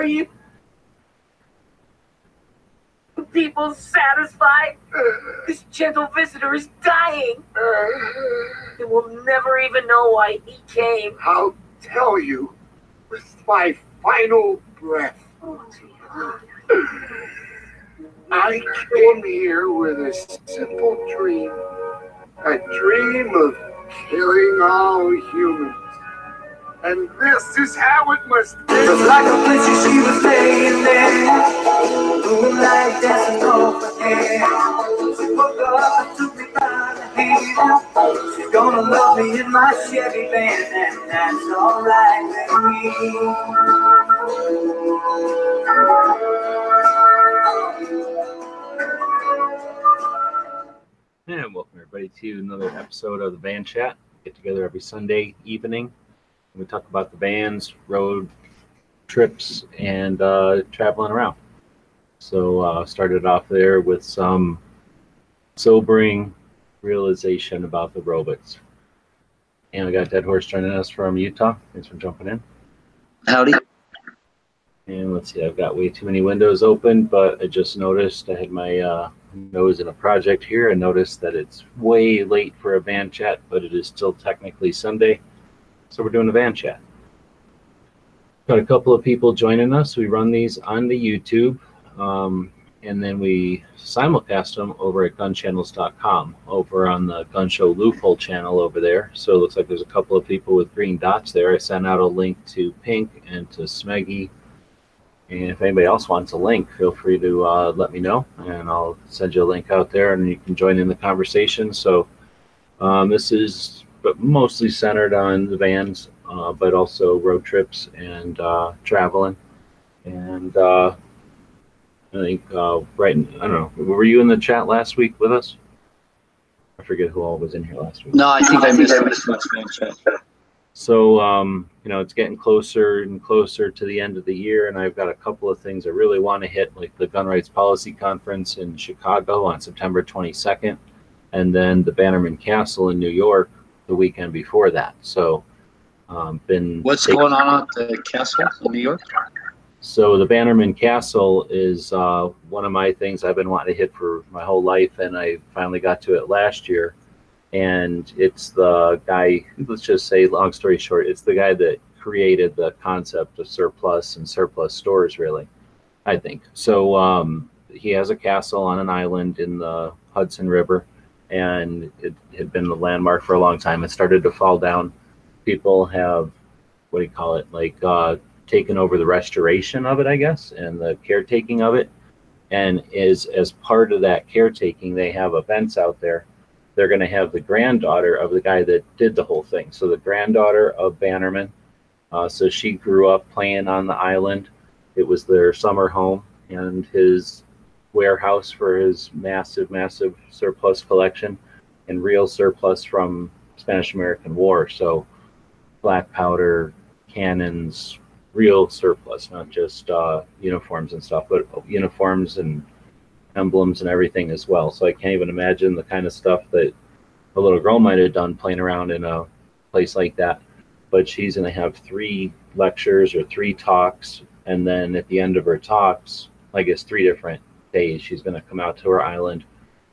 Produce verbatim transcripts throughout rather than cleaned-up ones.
are you people satisfied? This gentle visitor is dying. He will never even know why he came. I'll tell you with my final breath. Oh, I came here with a simple dream, a dream of killing all humans. And this is how it must be. There's like a place you see the fading there, moonlight dancing off my hair. She woke up and took me by the hand. She's gonna love me in my Chevy van, and that's all right with me. And welcome everybody to another episode of the Van Chat. Get together every Sunday evening. We talk about the vans, road trips, and uh, traveling around. So uh, started off there with some sobering realization about the robots. And we got Dead Horse joining us from Utah. Thanks for jumping in. Howdy. And let's see, I've got way too many windows open, but I just noticed I had my uh, nose in a project here. I noticed that it's way late for a van chat, but it is still technically Sunday. So we're doing a van chat. Got a couple of people joining us. We run these on the YouTube, um, and then we simulcast them over at Gun Channels dot com, over on the Gun Show Loophole channel over there. So it looks like there's a couple of people with green dots there. I sent out a link to Pink and to Smeggy. And if anybody else wants a link, feel free to uh, let me know, and I'll send you a link out there, and you can join in the conversation. So um, this is... but mostly centered on the vans, uh, but also road trips and uh, traveling. And uh, I think, uh, right, in, I don't know, were you in the chat last week with us? I forget who all was in here last week. No, I think I missed last week's chat. So, um, you know, it's getting closer and closer to the end of the year, and I've got a couple of things I really want to hit, like the Gun Rights Policy Conference in Chicago on September twenty-second, and then the Bannerman Castle in New York the weekend before that. So um, been what's going on at the castle in New York? So the Bannerman Castle is uh, one of my things I've been wanting to hit for my whole life, and I finally got to it last year. And it's the guy, let's just say, long story short, it's the guy that created the concept of surplus and surplus stores, really, I think. So um, he has a castle on an island in the Hudson River, and it had been a landmark for a long time. It started to fall down. People have, what do you call it, like uh, taken over the restoration of it, I guess, and the caretaking of it. And is as part of that caretaking, they have events out there. They're going to have the granddaughter of the guy that did the whole thing. So the granddaughter of Bannerman. Uh, so she grew up playing on the island. It was their summer home, and his warehouse for his massive, massive surplus collection, and real surplus from Spanish-American War. So black powder, cannons, real surplus, not just uh, uniforms and stuff, but uniforms and emblems and everything as well. So I can't even imagine the kind of stuff that a little girl might have done playing around in a place like that. But she's going to have three lectures or three talks, and then at the end of her talks, I guess three different days, she's going to come out to her island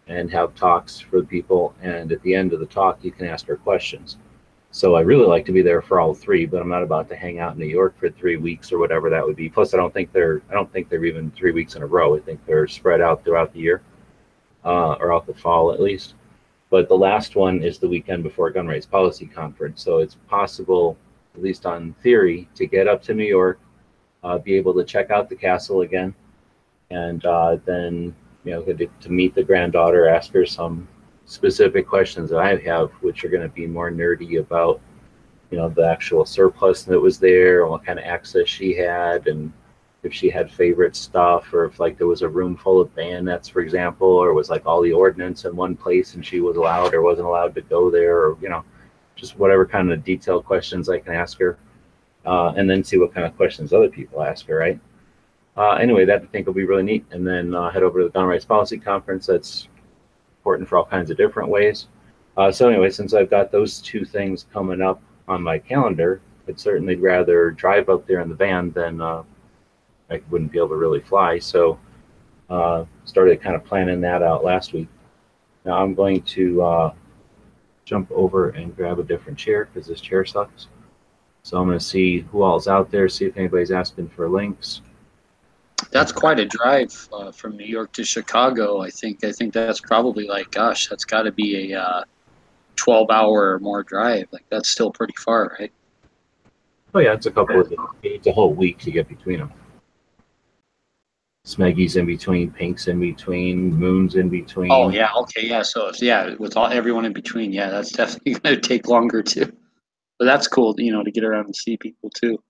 and have talks for the people, and at the end of the talk you can ask her questions. So I really like to be there for all three, but I'm not about to hang out in New York for three weeks or whatever that would be. Plus I don't think they're I don't think they're even three weeks in a row. I think they're spread out throughout the year, uh, or out the fall at least. But the last one is the weekend before Gun Rights Policy Conference, so it's possible, at least on theory, to get up to New York, uh, be able to check out the castle again, and uh, then, you know, to, to meet the granddaughter, ask her some specific questions that I have, which are going to be more nerdy about, you know, the actual surplus that was there and what kind of access she had, and if she had favorite stuff, or if, like, there was a room full of bayonets, for example, or was, like, all the ordnance in one place and she was allowed or wasn't allowed to go there, or, you know, just whatever kind of detailed questions I can ask her, uh, and then see what kind of questions other people ask her, right? Uh, anyway, that I think will be really neat. And then uh, head over to the Gun Rights Policy Conference. That's important for all kinds of different ways. Uh, so anyway, since I've got those two things coming up on my calendar, I'd certainly rather drive up there in the van than uh, I wouldn't be able to really fly. So uh, started kind of planning that out last week. Now I'm going to uh, jump over and grab a different chair because this chair sucks. So I'm going to see who all's out there, see if anybody's asking for links. That's quite a drive uh, from New York to Chicago. I think I think that's probably like, gosh, that's got to be a uh, twelve hour or more drive. Like that's still pretty far, right? Oh yeah, it's a couple of days. It's a whole week to get between them. Smeggy's in between, Pink's in between, Moon's in between. Oh yeah, okay, yeah. So yeah, with all everyone in between, yeah, that's definitely going to take longer too. But that's cool, you know, to get around and see people too.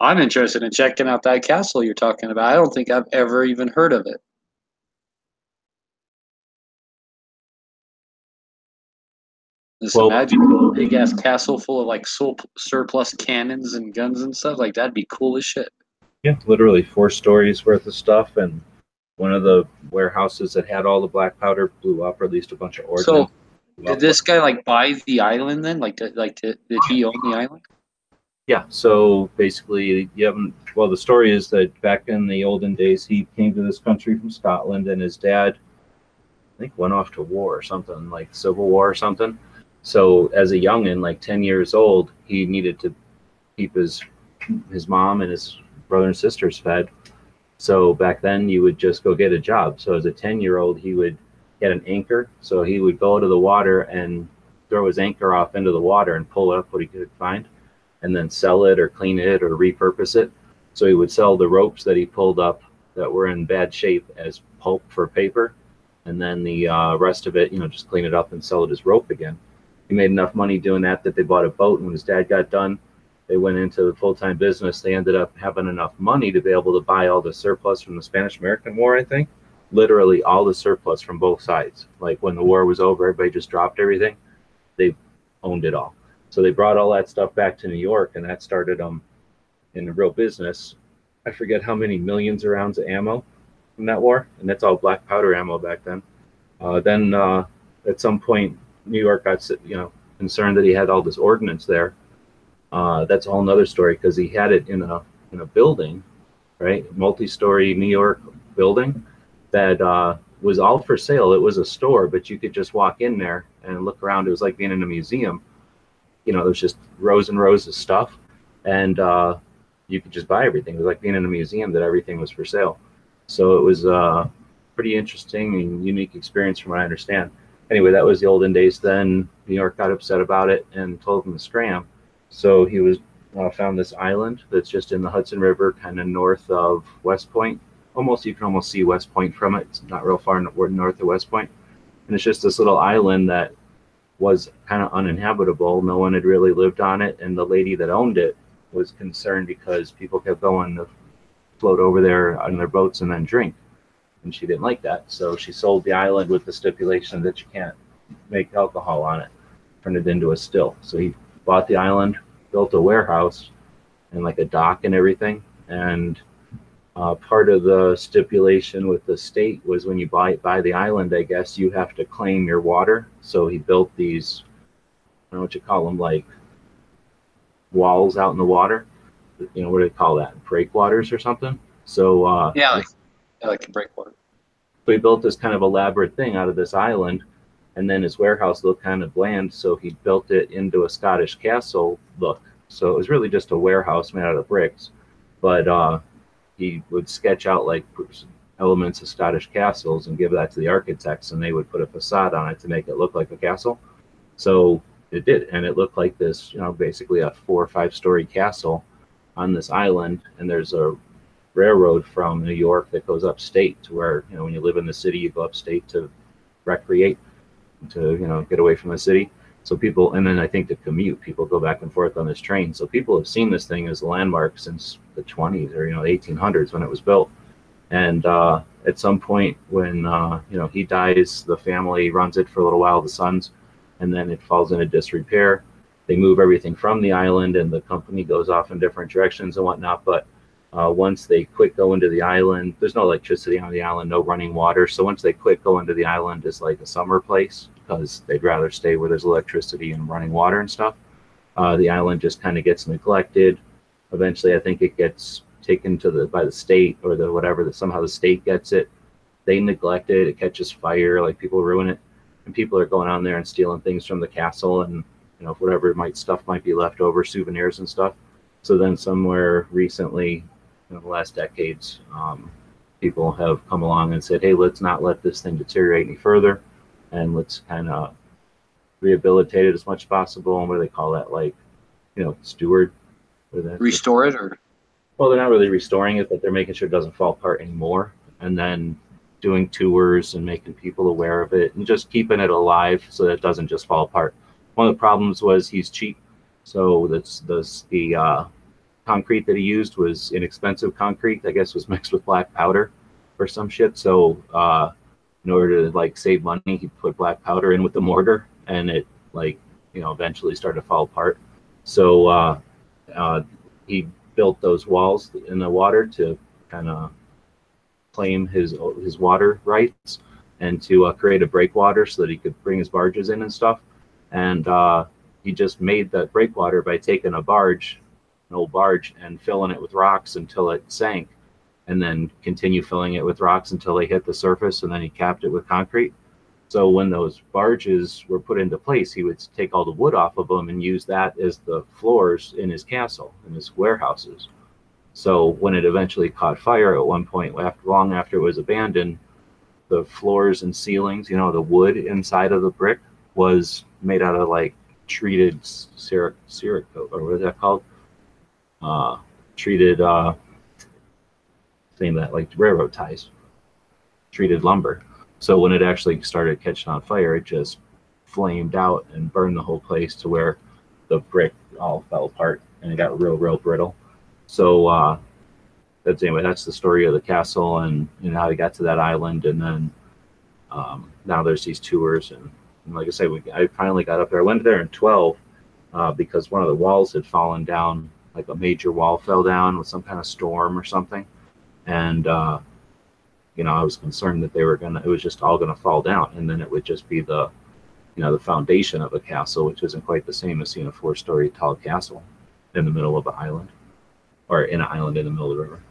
I'm interested in checking out that castle you're talking about. I don't think I've ever even heard of it. This well, magical big ass castle full of like surplus cannons and guns and stuff. Like that'd be cool as shit. Yeah, literally four stories worth of stuff, and one of the warehouses that had all the black powder blew up, or at least a bunch of ordnance. So, did this guy like buy the island then? Like, did, like did, did he own the island? Yeah, so basically, you haven't, well, the story is that back in the olden days, he came to this country from Scotland, and his dad, I think, went off to war or something, like Civil War or something. So as a youngin', like ten years old, he needed to keep his, his mom and his brother and sisters fed. So back then, you would just go get a job. So as a ten-year-old, he would get an anchor. So he would go to the water and throw his anchor off into the water and pull up what he could find, and then sell it or clean it or repurpose it. So he would sell the ropes that he pulled up that were in bad shape as pulp for paper. And then the uh, rest of it, you know, just clean it up and sell it as rope again. He made enough money doing that that they bought a boat. And when his dad got done, they went into the full-time business. They ended up having enough money to be able to buy all the surplus from the Spanish-American War, I think. Literally all the surplus from both sides. Like when the war was over, everybody just dropped everything. They owned it all. So they brought all that stuff back to New York, and that started them um, in the real business. I forget how many millions of rounds of ammo from that war, and that's all black powder ammo back then. Uh, then uh, at some point, New York got you know concerned that he had all this ordnance there. Uh, that's a whole nother story because he had it in a in a building, right, multi-story New York building that uh, was all for sale. It was a store, but you could just walk in there and look around. It was like being in a museum. You know, there's just rows and rows of stuff, and uh, you could just buy everything. It was like being in a museum that everything was for sale. So it was a pretty interesting and unique experience from what I understand. Anyway, that was the olden days. Then New York got upset about it and told him to scram. So he was uh, found this island that's just in the Hudson River, kind of north of West Point. Almost, you can almost see West Point from it. It's not real far north of West Point. And it's just this little island that was kind of uninhabitable. No one had really lived on it, and the lady that owned it was concerned because people kept going to float over there on their boats and then drink, and she didn't like that. So she sold the island with the stipulation that you can't make alcohol on it, turned it into a still. So he bought the island, built a warehouse and like a dock and everything, and uh, part of the stipulation with the state was when you buy buy the island, I guess, you have to claim your water. So he built these, I don't know what you call them, like walls out in the water. You know, what do they call that? Breakwaters or something? So uh, yeah, like, yeah, like a breakwater. So he built this kind of elaborate thing out of this island, and then his warehouse looked kind of bland, so he built it into a Scottish castle look. So it was really just a warehouse made out of bricks, but uh, he would sketch out like elements of Scottish castles and give that to the architects, and they would put a facade on it to make it look like a castle. So it did, and it looked like this, you know, basically a four or five story castle on this island. And there's a railroad from New York that goes upstate to where, you know, when you live in the city, you go upstate to recreate, to, you know, get away from the city. So people, and then I think to commute, people go back and forth on this train. So people have seen this thing as a landmark since the twenties or, you know, eighteen hundreds when it was built. And uh, at some point when, uh, you know, he dies, the family runs it for a little while, the sons, and then it falls into disrepair. They move everything from the island and the company goes off in different directions and whatnot. But uh, once they quit going to the island, there's no electricity on the island, no running water. So once they quit going to the island, it's like a summer place, because they'd rather stay where there's electricity and running water and stuff. Uh, the island just kind of gets neglected. Eventually, I think it gets taken to the by the state or the whatever, that somehow the state gets it, they neglect it, it catches fire, like people ruin it, and people are going on there and stealing things from the castle and, you know, whatever might stuff might be left over, souvenirs and stuff. So then somewhere recently, in the last decades, um, people have come along and said, hey, let's not let this thing deteriorate any further, and let's kind of rehabilitate it as much as possible. And what do they call that? Like, you know, steward? Restore it? Or? Well, they're not really restoring it, but they're making sure it doesn't fall apart anymore. And then doing tours and making people aware of it and just keeping it alive so that it doesn't just fall apart. One of the problems was he's cheap. So that's, that's the uh, concrete that he used was inexpensive concrete, I guess was mixed with black powder or some shit. So uh, in order to like save money, he put black powder in with the mortar, and it like, you know, eventually started to fall apart. So uh, uh, he built those walls in the water to kind of claim his his water rights and to uh, create a breakwater so that he could bring his barges in and stuff. And uh, he just made that breakwater by taking a barge, an old barge, and filling it with rocks until it sank, and then continue filling it with rocks until they hit the surface, and then he capped it with concrete. So when those barges were put into place, he would take all the wood off of them and use that as the floors in his castle, in his warehouses. So when it eventually caught fire at one point, after, long after it was abandoned, the floors and ceilings, you know, the wood inside of the brick was made out of like treated cerakote, or what is that called? Uh, treated, uh, same that, like railroad ties, treated lumber. So when it actually started catching on fire, it just flamed out and burned the whole place to where the brick all fell apart and it got real, real brittle. So uh, that's anyway. That's the story of the castle and, and how he got to that island. And then um, now there's these tours. And, and like I said, we, I finally got up there. I went there in twelve uh, because one of the walls had fallen down, like a major wall fell down with some kind of storm or something. And, uh, you know, I was concerned that they were going to, it was just all going to fall down. And then it would just be the, you know, the foundation of a castle, which isn't quite the same as seeing a four-story tall castle in the middle of an island. Or in an island in the middle of the river.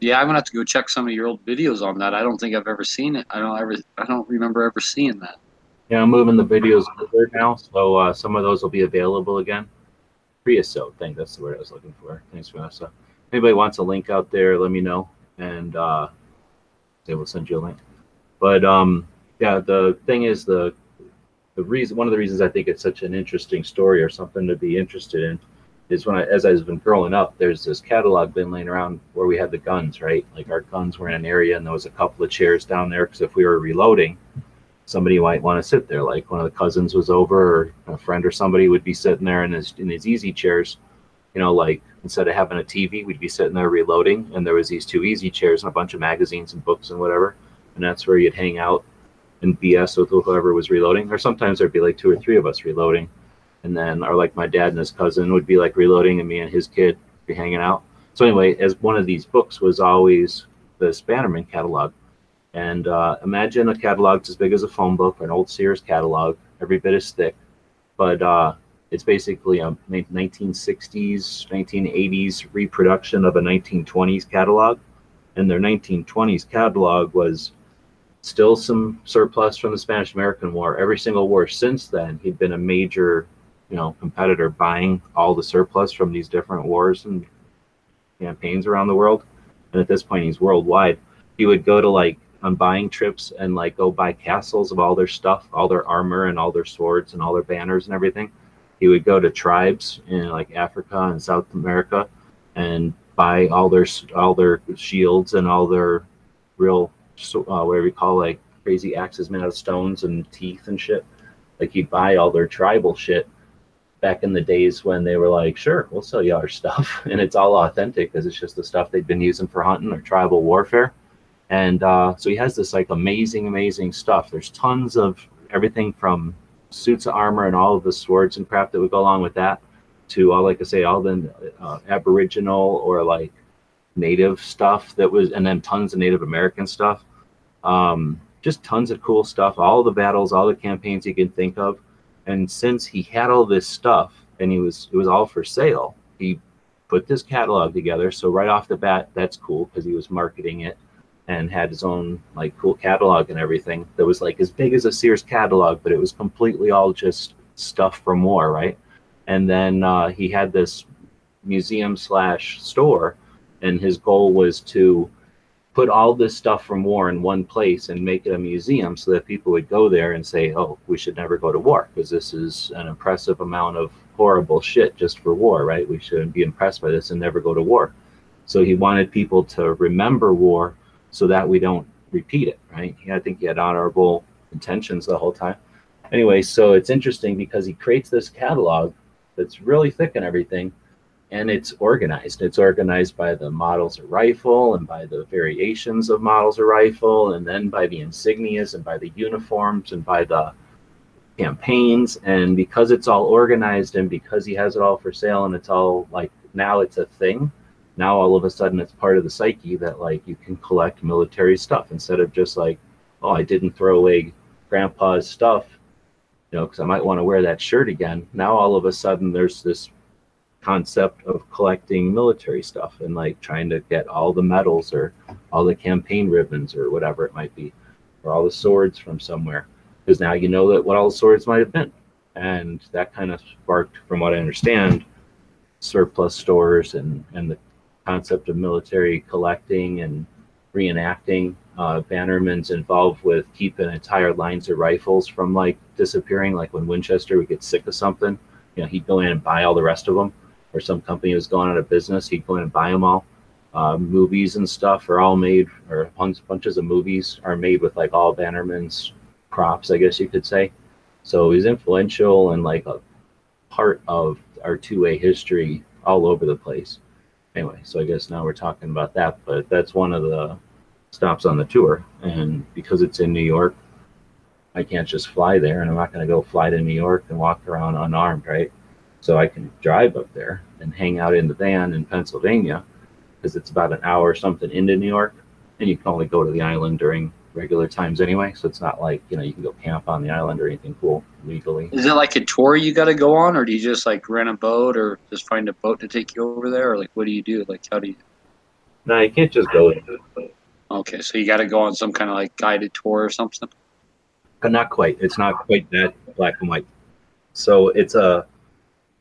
Yeah, I'm gonna have to go check some of your old videos on that. I don't think I've ever seen it. I don't ever. I don't remember ever seeing that. Yeah, I'm moving the videos over now, so uh, some of those will be available again. Priuso, I think that's the word I was looking for. Thanks, Vanessa. If anybody wants a link out there, let me know, and uh, they will send you a link. But um, yeah, the thing is, the the reason, one of the reasons I think it's such an interesting story or something to be interested in, is when I, as I've been growing up, there's this catalog bin laying around where we had the guns, right? Like our guns were in an area and there was a couple of chairs down there because if we were reloading, somebody might want to sit there. Like one of the cousins was over or a friend or somebody would be sitting there in his, in his easy chairs, you know, like instead of having a T V, we'd be sitting there reloading and there was these two easy chairs and a bunch of magazines and books and whatever. And that's where you'd hang out and B S with whoever was reloading. Or sometimes there'd be like two or three of us reloading. And then, or like my dad and his cousin would be like reloading and me and his kid would be hanging out. So anyway, as one of these books was always the Bannerman catalog. And uh, imagine a catalog as big as a phone book, or an old Sears catalog, every bit as thick. But uh, it's basically a nineteen sixties, nineteen eighties reproduction of a nineteen twenties catalog. And their nineteen twenties catalog was still some surplus from the Spanish-American War. Every single war since then, he'd been a major, you know, competitor buying all the surplus from these different wars and campaigns around the world. And at this point, he's worldwide. He would go to like on buying trips and like go buy castles of all their stuff, all their armor and all their swords and all their banners and everything. He would go to tribes in like Africa and South America and buy all their all their shields and all their real uh, whatever you call like crazy axes made out of stones and teeth and shit. Like he'd buy all their tribal shit. Back in the days when they were like, sure, we'll sell you our stuff. And it's all authentic because it's just the stuff they'd been using for hunting or tribal warfare. And uh, so he has this like amazing, amazing stuff. There's tons of everything from suits of armor and all of the swords and crap that would go along with that to, uh, like I say, all the uh, Aboriginal or like Native stuff that was, and then tons of Native American stuff. Um, just tons of cool stuff, all the battles, all the campaigns you can think of. And since he had all this stuff and he was, it was all for sale, he put this catalog together. So right off the bat, that's cool, because he was marketing it and had his own like cool catalog and everything that was like as big as a Sears catalog, but it was completely all just stuff from war, right? And then uh, he had this museum slash store, and his goal was to put all this stuff from war in one place and make it a museum so that people would go there and say, oh, we should never go to war, because this is an impressive amount of horrible shit just for war, right? We shouldn't be impressed by this and never go to war. So he wanted people to remember war so that we don't repeat it, right? I think he had honorable intentions the whole time. Anyway, so it's interesting because he creates this catalog that's really thick and everything, and it's organized. It's organized by the models of rifle and by the variations of models of rifle, and then by the insignias and by the uniforms and by the campaigns. And because it's all organized and because he has it all for sale, and it's all like, now it's a thing. Now all of a sudden it's part of the psyche that like you can collect military stuff instead of just like, oh, I didn't throw away grandpa's stuff, you know, because I might want to wear that shirt again. Now all of a sudden there's this concept of collecting military stuff and like trying to get all the medals or all the campaign ribbons or whatever it might be, or all the swords from somewhere, because now you know that what all the swords might have been. And that kind of sparked, from what I understand, surplus stores and and the concept of military collecting and reenacting. uh, Bannerman's involved with keeping entire lines of rifles from like disappearing. Like when Winchester would get sick of something, you know, he'd go in and buy all the rest of them, or some company was going out of business, he'd go in and buy them all. Uh, movies and stuff are all made, or bunches of movies are made with like all Bannerman's props, I guess you could say. So he's influential and like a part of our two-way history all over the place. Anyway, so I guess now we're talking about that, but that's one of the stops on the tour. And because it's in New York, I can't just fly there, and I'm not going to go fly to New York and walk around unarmed, right? So I can drive up there and hang out in the van in Pennsylvania, because it's about an hour or something into New York, and you can only go to the island during regular times anyway. So it's not like, you know, you can go camp on the island or anything cool legally. Is it like a tour you got to go on, or do you just like rent a boat, or just find a boat to take you over there, or like what do you do? Like how do you? No, you can't just go into it. Okay, so you got to go on some kind of like guided tour or something. Not quite. It's not quite that black and white. So it's a.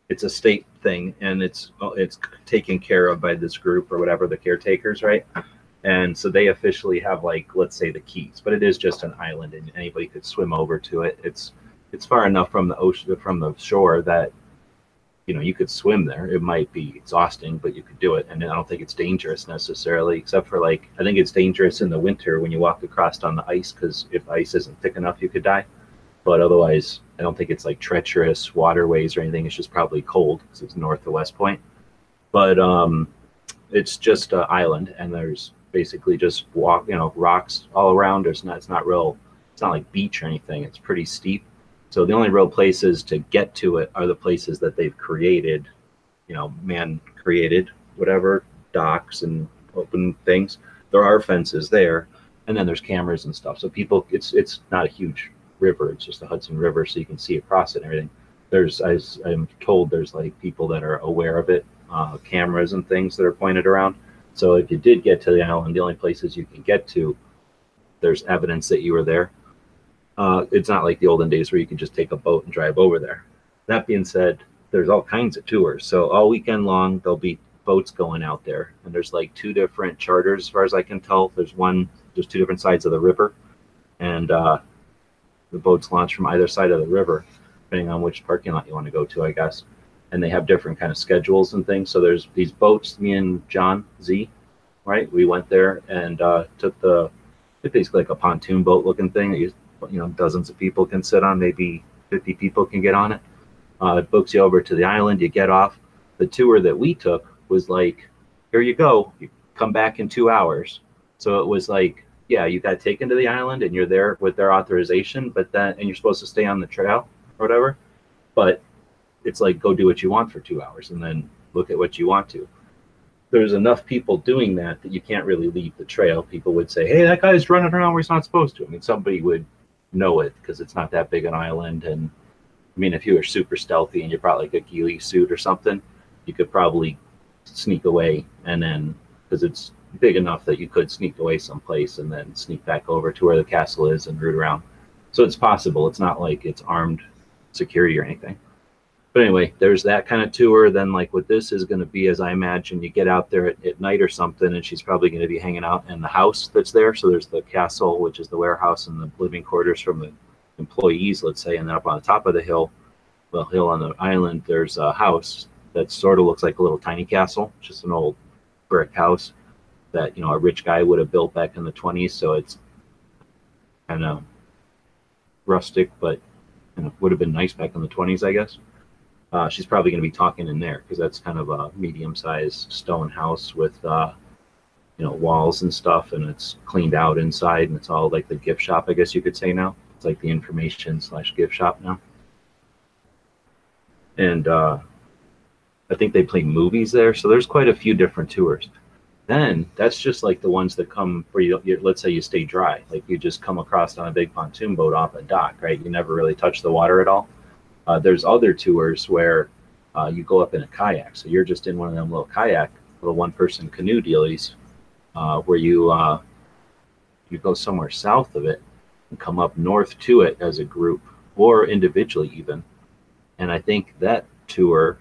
It's a state thing, and it's it's taken care of by this group or whatever, the caretakers, right? And so they officially have like, let's say, the keys, but it is just an island, and anybody could swim over to it. It's it's far enough from the ocean, from the shore, that you know you could swim there. It might be exhausting, but you could do it, and I don't think it's dangerous necessarily, except for like I think it's dangerous in the winter when you walk across on the ice, because if ice isn't thick enough, you could die. But otherwise, I don't think it's like treacherous waterways or anything. It's just probably cold because it's north of West Point. But um, it's just an island, and there's basically just walk, you know, rocks all around. It's not, it's not real. It's not like beach or anything. It's pretty steep. So the only real places to get to it are the places that they've created, you know, man created, whatever, docks and open things. There are fences there, and then there's cameras and stuff. So people, it's it's not a huge river, it's just the Hudson River, so you can see across it and everything. There's, I, I'm told there's like people that are aware of it, uh, cameras and things that are pointed around. So if you did get to the island, the only places you can get to, there's evidence that you were there. Uh, it's not like the olden days where you can just take a boat and drive over there. That being said, there's all kinds of tours. So all weekend long, there'll be boats going out there. And there's like two different charters, as far as I can tell. There's one, there's two different sides of the river. And, uh, the boats launch from either side of the river, depending on which parking lot you want to go to, I guess. And they have different kind of schedules and things. So there's these boats, me and John Z, right? We went there and uh, took the, it's basically like a pontoon boat looking thing that you, you know, dozens of people can sit on, maybe fifty people can get on it. Uh, it books you over to the island, you get off. The tour that we took was like, here you go, you come back in two hours. So it was like, yeah, you got taken to the island and you're there with their authorization, but then, and you're supposed to stay on the trail or whatever, but it's like, go do what you want for two hours and then look at what you want to. There's enough people doing that that you can't really leave the trail. People would say, hey, that guy's running around where he's not supposed to. I mean, somebody would know it because it's not that big an island. And I mean, if you were super stealthy and you're probably like a ghillie suit or something, you could probably sneak away, and then because it's big enough that you could sneak away someplace and then sneak back over to where the castle is and root around. So it's possible. It's not like it's armed security or anything. But anyway, there's that kind of tour. Then like what this is going to be, as I imagine, you get out there at, at night or something, and she's probably going to be hanging out in the house that's there. So there's the castle, which is the warehouse and the living quarters from the employees, let's say. And then up on the top of the hill, well, hill on the island, there's a house that sort of looks like a little tiny castle, just an old brick house that, you know, a rich guy would have built back in the twenties. So it's kind of rustic, but you know, would have been nice back in the twenties, I guess. Uh, she's probably going to be talking in there because that's kind of a medium-sized stone house with, uh, you know, walls and stuff, and it's cleaned out inside, and it's all like the gift shop, I guess you could say now. It's like the information slash gift shop now. And uh, I think they play movies there, so there's quite a few different tours. Then that's just like the ones that come where you, you let's say you stay dry, like you just come across on a big pontoon boat off a dock, right? You never really touch the water at all. Uh, there's other tours where uh, you go up in a kayak. So you're just in one of them little kayak, little one-person canoe dealies, uh, where you uh, you go somewhere south of it and come up north to it as a group or individually even. And I think that tour,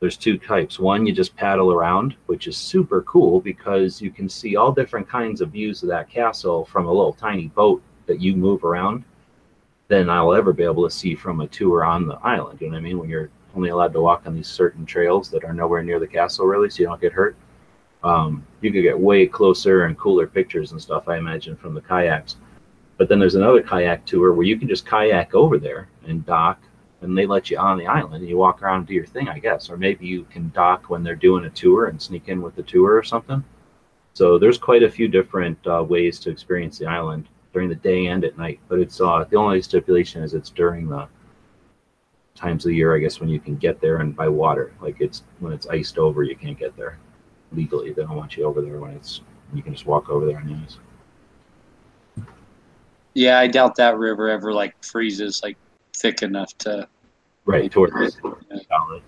there's two types. One, you just paddle around, which is super cool because you can see all different kinds of views of that castle from a little tiny boat that you move around than I'll ever be able to see from a tour on the island. You know what I mean? When you're only allowed to walk on these certain trails that are nowhere near the castle, really, so you don't get hurt. Um, you could get way closer and cooler pictures and stuff, I imagine, from the kayaks. But then there's another kayak tour where you can just kayak over there and dock, and they let you on the island, and you walk around and do your thing, I guess. Or maybe you can dock when they're doing a tour and sneak in with the tour or something. So there's quite a few different uh, ways to experience the island during the day and at night, but it's uh, the only stipulation is it's during the times of the year, I guess, when you can get there and by water. Like it's when it's iced over, you can't get there legally. They don't want you over there when it's, you can just walk over there on ice. Yeah, I doubt that river ever like freezes like thick enough to. Right, towards. Yeah.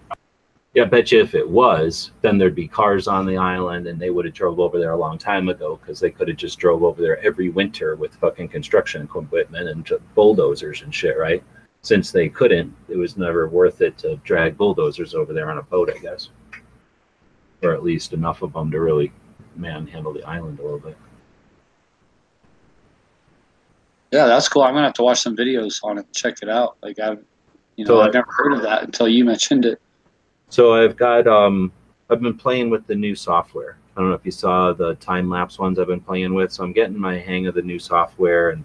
yeah, I bet you if it was, then there'd be cars on the island, and they would have drove over there a long time ago because they could have just drove over there every winter with fucking construction equipment and bulldozers and shit, right? Since they couldn't, it was never worth it to drag bulldozers over there on a boat, I guess. Or at least enough of them to really manhandle the island a little bit. Yeah, that's cool. I'm going to have to watch some videos on it and check it out. Like, I've, you know, so I've never heard of that until you mentioned it. So I've got, um, I've been playing with the new software. I don't know if you saw the time-lapse ones I've been playing with. So I'm getting my hang of the new software, and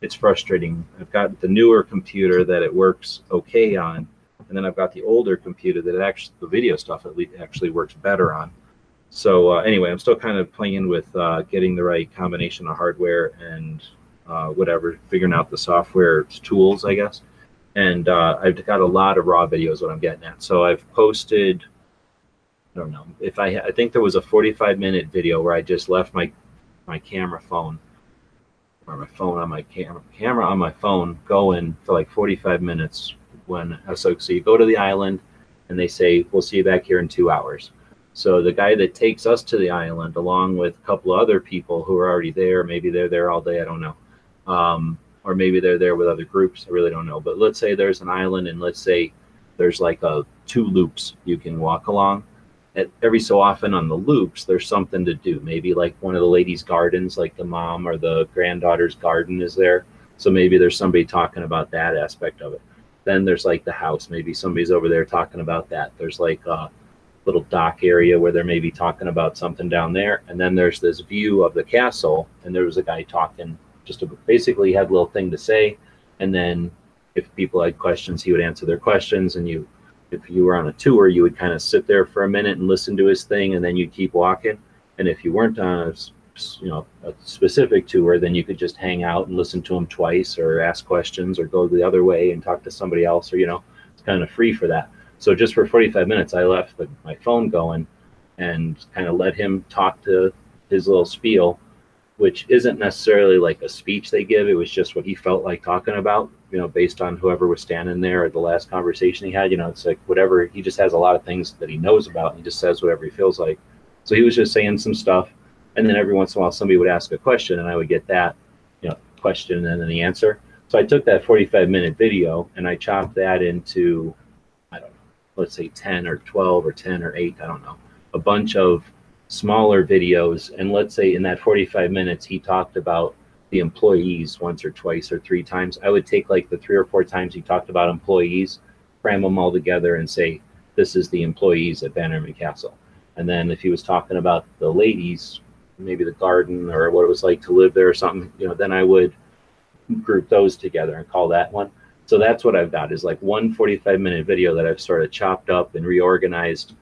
it's frustrating. I've got the newer computer that it works okay on, and then I've got the older computer that it actually, the video stuff at least actually works better on. So uh, anyway, I'm still kind of playing with uh, getting the right combination of hardware and uh, whatever, figuring out the software tools, I guess. And uh, I've got a lot of raw videos what I'm getting at. So I've posted, I don't know, if I, I think there was a forty-five minute video where I just left my, my camera phone, or my phone on my camera, camera on my phone going for like forty-five minutes. When so, so you go to the island and they say, we'll see you back here in two hours. So the guy that takes us to the island, along with a couple of other people who are already there, maybe they're there all day, I don't know. Um, Or maybe they're there with other groups. I really don't know. But let's say there's an island, and let's say there's like a two loops you can walk along. At every so often on the loops, there's something to do. Maybe like one of the ladies' gardens, like the mom or the granddaughter's garden is there. So maybe there's somebody talking about that aspect of it. Then there's like the house. Maybe somebody's over there talking about that. There's like a little dock area where they're maybe talking about something down there. And then there's this view of the castle, and there was a guy talking. Just to basically had a little thing to say, and then if people had questions, he would answer their questions. And you, if you were on a tour, you would kind of sit there for a minute and listen to his thing, and then you'd keep walking. And if you weren't on a, you know, a specific tour, then you could just hang out and listen to him twice, or ask questions, or go the other way and talk to somebody else, or you know, it's kind of free for that. So just for forty-five minutes, I left the, my phone going and kind of let him talk to his little spiel. which isn't necessarily like a speech they give. It was just what he felt like talking about, you know, based on whoever was standing there or the last conversation he had. You know, it's like whatever. He just has a lot of things that he knows about, and he just says whatever he feels like. So he was just saying some stuff. And then every once in a while, somebody would ask a question, and I would get that, you know, question and then the answer. So I took that forty-five minute video and I chopped that into, I don't know, let's say ten or twelve or ten or eight, I don't know, a bunch of smaller videos. And let's say in that forty-five minutes, he talked about the employees once or twice or three times. I would take like the three or four times he talked about employees, cram them all together and say, this is the employees at Bannerman Castle. And then if he was talking about the ladies, maybe the garden or what it was like to live there or something, you know, then I would group those together and call that one. So that's what I've got, is like one forty-five minute video that I've sort of chopped up and reorganized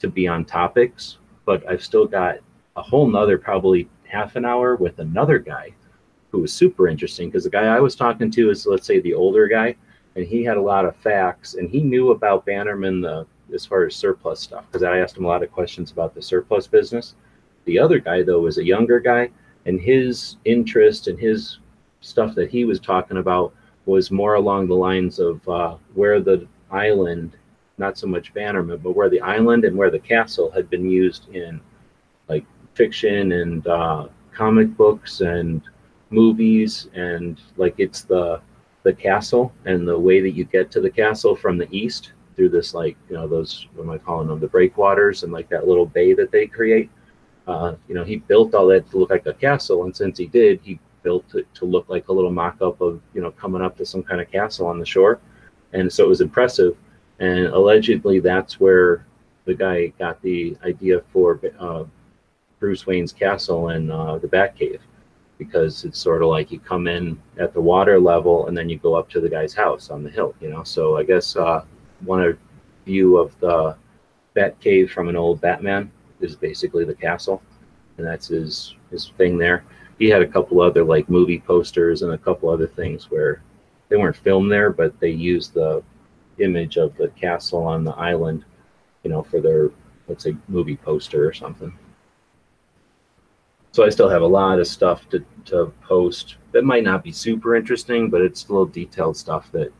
to be on topics. But I've still got a whole nother probably half an hour with another guy who was super interesting, because the guy I was talking to is, let's say, the older guy, and he had a lot of facts, and he knew about Bannerman the as far as surplus stuff, because I asked him a lot of questions about the surplus business. The other guy, though, was a younger guy, and his interest and his stuff that he was talking about was more along the lines of uh, where the island, not so much Bannerman, but where the island and where the castle had been used in like fiction and uh, comic books and movies, and like it's the the castle and the way that you get to the castle from the east through this, like, you know, those, what am I calling them, the breakwaters and like that little bay that they create. Uh, you know, he built all that to look like a castle, and since he did, he built it to look like a little mock-up of, you know, coming up to some kind of castle on the shore. And so it was impressive, and allegedly that's where the guy got the idea for uh, Bruce Wayne's castle and uh, the Bat Cave, because it's sort of like you come in at the water level and then you go up to the guy's house on the hill, you know. So I guess uh, one view of the Bat Cave from an old Batman is basically the castle, and that's his his thing there. He had a couple other like movie posters and a couple other things where they weren't filmed there, but they used the image of the castle on the island, you know, for their, let's say, movie poster or something. So I still have a lot of stuff to, to post that might not be super interesting, but it's little detailed stuff that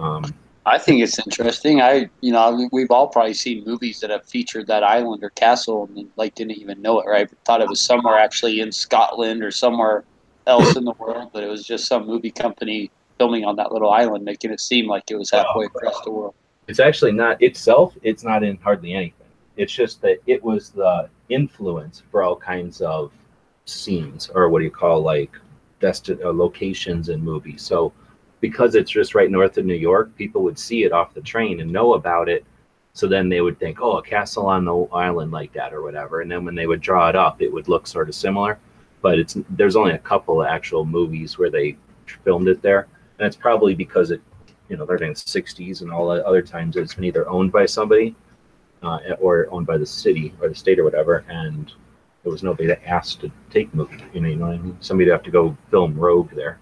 um, I think it's interesting. I, you know, we've all probably seen movies that have featured that island or castle and like didn't even know it, right? Thought it was somewhere actually in Scotland or somewhere else in the world, but it was just some movie company filming on that little island, making it seem like it was halfway across the world. It's actually not itself. It's not in hardly anything. It's just that it was the influence for all kinds of scenes, or what do you call, like, destin- uh, locations in movies. So because it's just right north of New York, people would see it off the train and know about it. So then they would think, oh, a castle on the island like that or whatever. And then when they would draw it up, it would look sort of similar. But it's there's only a couple of actual movies where they filmed it there. And it's probably because it, you know, they're in the sixties and all the other times it's been either owned by somebody uh, or owned by the city or the state or whatever. And there was nobody that asked to take movies. You know, you know what I mean? Somebody would have to go film rogue there.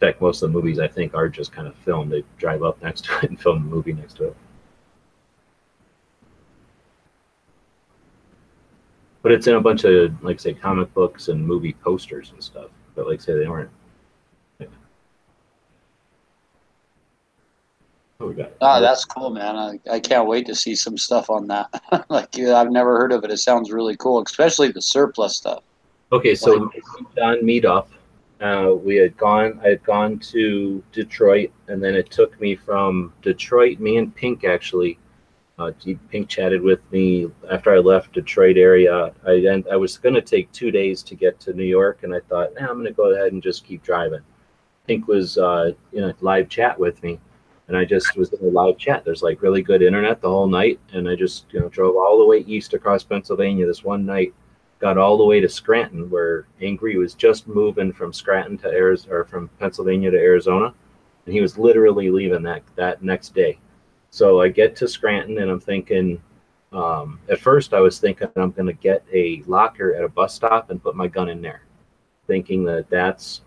In fact, most of the movies, I think, are just kind of filmed. They drive up next to it and film the movie next to it. But it's in a bunch of, like, say, comic books and movie posters and stuff. But, like, say, they weren't. Yeah. Oh, we got it. Oh, that's cool, man. I, I can't wait to see some stuff on that. Like, yeah, I've never heard of it. It sounds really cool, especially the surplus stuff. Okay, so like, John Meetup. Uh, we had gone, I had gone to Detroit, and then it took me from Detroit, me and Pink actually, uh, Pink chatted with me after I left Detroit area. I, and I was going to take two days to get to New York, and I thought, eh, I'm going to go ahead and just keep driving. Pink was uh, in a live chat with me, and I just was in a live chat. There's like really good internet the whole night, and I just, you know, drove all the way east across Pennsylvania this one night. Got all the way to Scranton, where Angry was just moving from Scranton to Arizona, or from Pennsylvania to Arizona, and he was literally leaving that that next day. So I get to Scranton, and I'm thinking, um, at first I was thinking I'm going to get a locker at a bus stop and put my gun in there, thinking that that's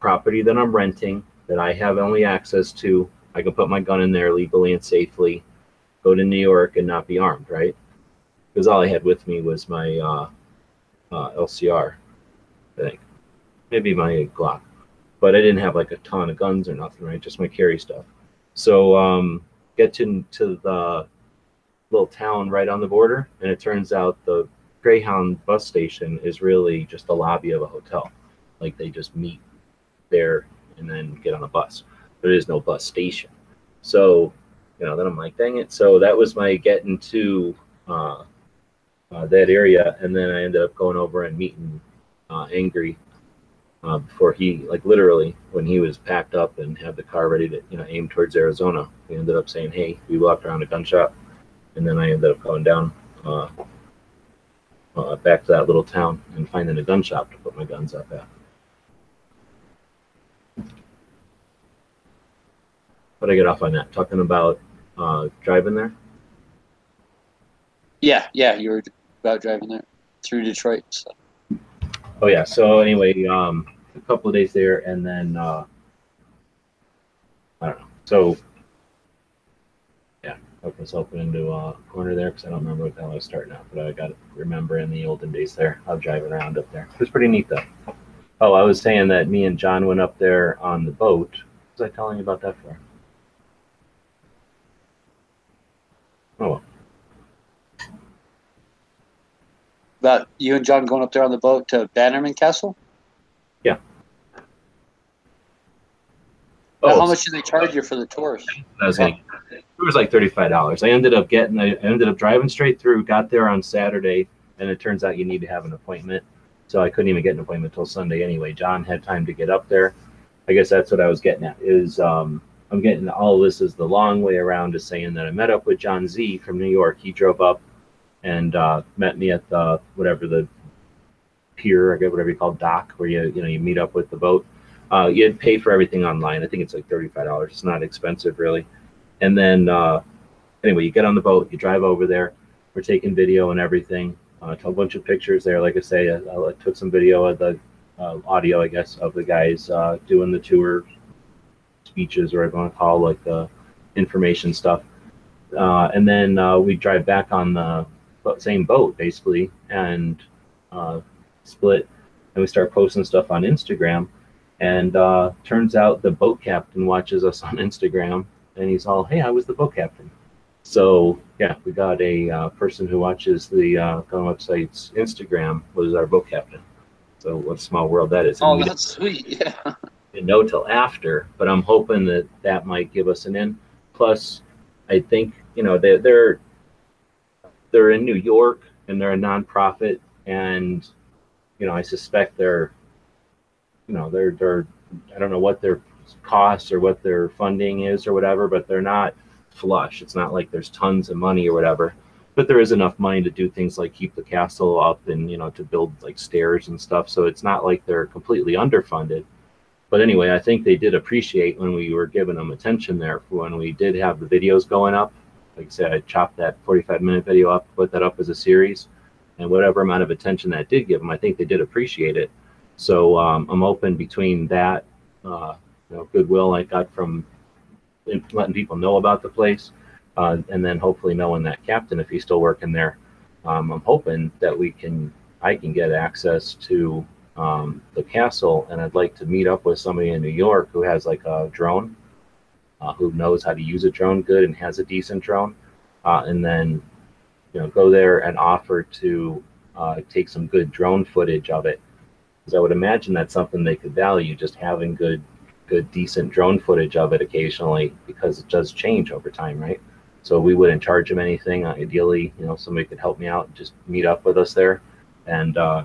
property that I'm renting that I have only access to. I can put my gun in there legally and safely, go to New York and not be armed, right? Because all I had with me was my uh, Uh, L C R, I think. Maybe my Glock. But I didn't have like a ton of guns or nothing, right? Just my carry stuff. So um, get to, to the little town right on the border, and it turns out the Greyhound bus station is really just the lobby of a hotel. Like, they just meet there and then get on a bus. There is no bus station. So, you know, then I'm like, dang it. So that was my getting to uh, uh, that area. And then I ended up going over and meeting uh, Angry uh, before he, like, literally, when he was packed up and had the car ready to, you know, aim towards Arizona, we ended up saying, hey, we walked around a gun shop. And then I ended up going down uh, uh, back to that little town and finding a gun shop to put my guns up at. But I get off on that, talking about uh, driving there. Yeah, yeah, you were about driving there through Detroit. So. Oh yeah. So anyway, um, a couple of days there, and then uh, I don't know. So yeah, I put myself into a corner there because I don't remember what the hell I was starting at, but I got to remember in the olden days there, I was driving around up there. It was pretty neat though. Oh, I was saying that me and John went up there on the boat. What was I telling you about that for? Oh, well. About you and John going up there on the boat to Bannerman Castle? Yeah. Oh, how much did they charge you for the tours? I was like, it was like thirty-five dollars. I ended up getting, I ended up driving straight through, got there on Saturday, and it turns out you need to have an appointment. So I couldn't even get an appointment until Sunday anyway. John had time to get up there. I guess that's what I was getting at is, um, I'm getting all of this is the long way around to saying that I met up with John Z from New York. He drove up and uh, met me at the whatever the pier, I guess whatever you call dock, where you you know you meet up with the boat. Uh, you'd pay for everything online. I think it's like thirty-five dollars. It's not expensive really. And then uh, anyway, you get on the boat, you drive over there. We're taking video and everything. Uh, I took a bunch of pictures there. Like I say, I, I took some video of the uh, audio, I guess, of the guys uh, doing the tour. Speeches, or I want to call like the information stuff, uh, and then uh, we drive back on the same boat basically, and uh, split, and we start posting stuff on Instagram, and uh, turns out the boat captain watches us on Instagram, and he's all, "Hey, I was the boat captain." So yeah, we got a uh, person who watches the uh, gun website's Instagram was our boat captain. So what a small world that is! Oh, that's sweet. Yeah. Didn't know till after, but I'm hoping that that might give us an in. Plus, I think you know they, they're they're in New York and they're a nonprofit, and you know I suspect they're you know they're they're I don't know what their costs or what their funding is or whatever, but they're not flush. It's not like there's tons of money or whatever, but there is enough money to do things like keep the castle up and you know to build like stairs and stuff. So it's not like they're completely underfunded. But anyway, I think they did appreciate when we were giving them attention there for when we did have the videos going up. Like I said, I chopped that forty-five minute video up, put that up as a series, and whatever amount of attention that did give them, I think they did appreciate it. So um, I'm open between that uh, you know, goodwill I got from letting people know about the place, uh, and then hopefully knowing that captain, if he's still working there, um, I'm hoping that we can, I can get access to Um, the castle, and I'd like to meet up with somebody in New York who has like a drone, uh, who knows how to use a drone good and has a decent drone, uh, and then you know go there and offer to uh, take some good drone footage of it, because I would imagine that's something they could value, just having good, good decent drone footage of it occasionally, because it does change over time, right? So we wouldn't charge them anything. Ideally, you know, somebody could help me out, just meet up with us there, and. Uh,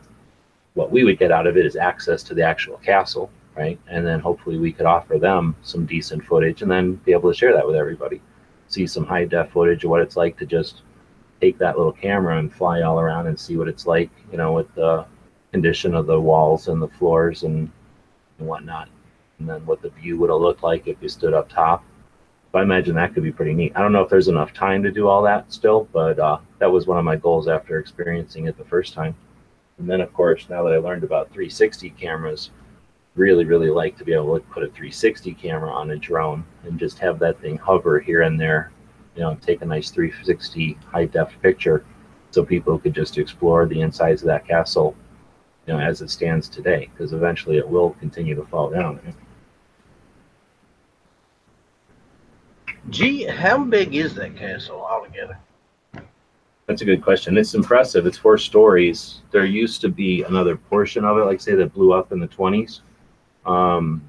What we would get out of it is access to the actual castle, right? And then hopefully we could offer them some decent footage and then be able to share that with everybody. See some high def footage of what it's like to just take that little camera and fly all around and see what it's like, you know, with the condition of the walls and the floors and, and whatnot. And then what the view would have looked like if you stood up top. But I imagine that could be pretty neat. I don't know if there's enough time to do all that still, but uh, that was one of my goals after experiencing it the first time. And then, of course, now that I learned about three sixty cameras, really, really like to be able to put a three sixty camera on a drone and just have that thing hover here and there, you know, take a nice three sixty high-def picture so people could just explore the insides of that castle you know, as it stands today, because eventually it will continue to fall down. Gee, how big is that castle altogether? That's a good question. It's impressive. It's four stories. There used to be another portion of it, like say that blew up in the twenties. Um,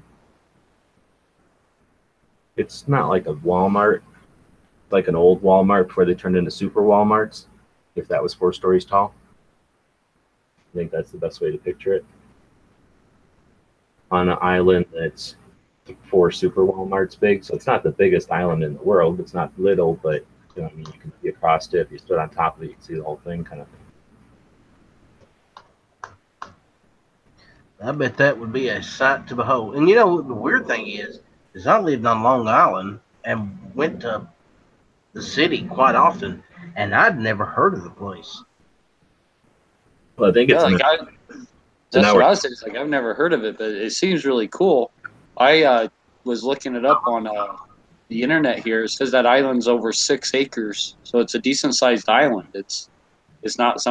it's not like a Walmart, like an old Walmart before they turned into super Walmarts, if that was four stories tall. I think that's the best way to picture it. On an island that's four super Walmarts big, so it's not the biggest island in the world. It's not little, but you know, I mean, you can see across it. If you stood on top of it, you can see the whole thing, kind of thing. I bet that would be a sight to behold. And you know, the weird thing is, is I lived on Long Island and went to the city quite often, and I'd never heard of the place. Well, I think yeah, it's like I, that's what I was saying. It's like I've never heard of it, but it seems really cool. I uh, was looking it up on uh, the internet here. It says that island's over six acres, so it's a decent-sized island. It's it's not some